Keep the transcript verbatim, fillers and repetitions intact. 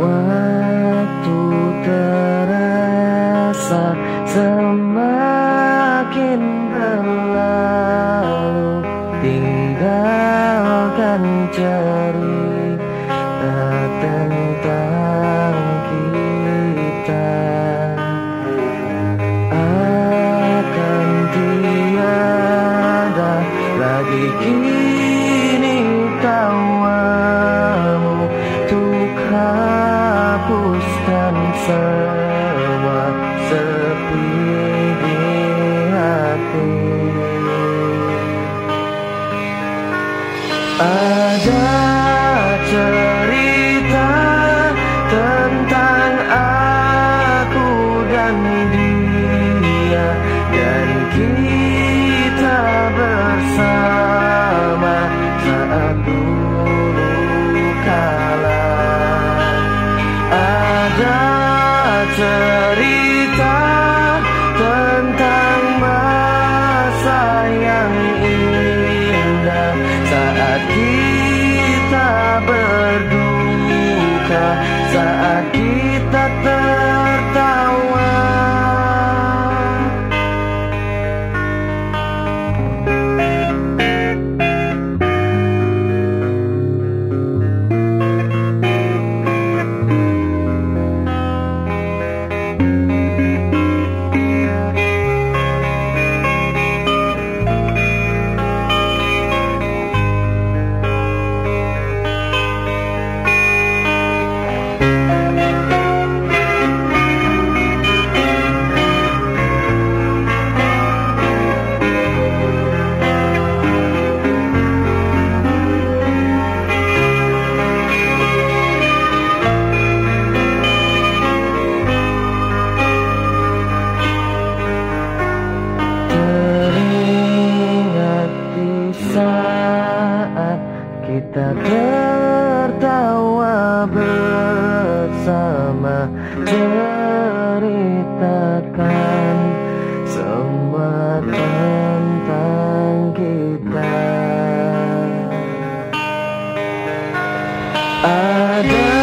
Waktu terasa semakin berlalu, tinggalkan cerita tentang kita. Akan tiada lagi kini tawamu untuk hapuskan semua sepi di hati. Ada cerita tentang aku dan dia, dan kita bersama saat dulu kala. Ada cerita tentang masa yang indah saat kita berduka, saat kita tertawa. Kita tertawa bersama, ceritakan semua tentang kita. Ada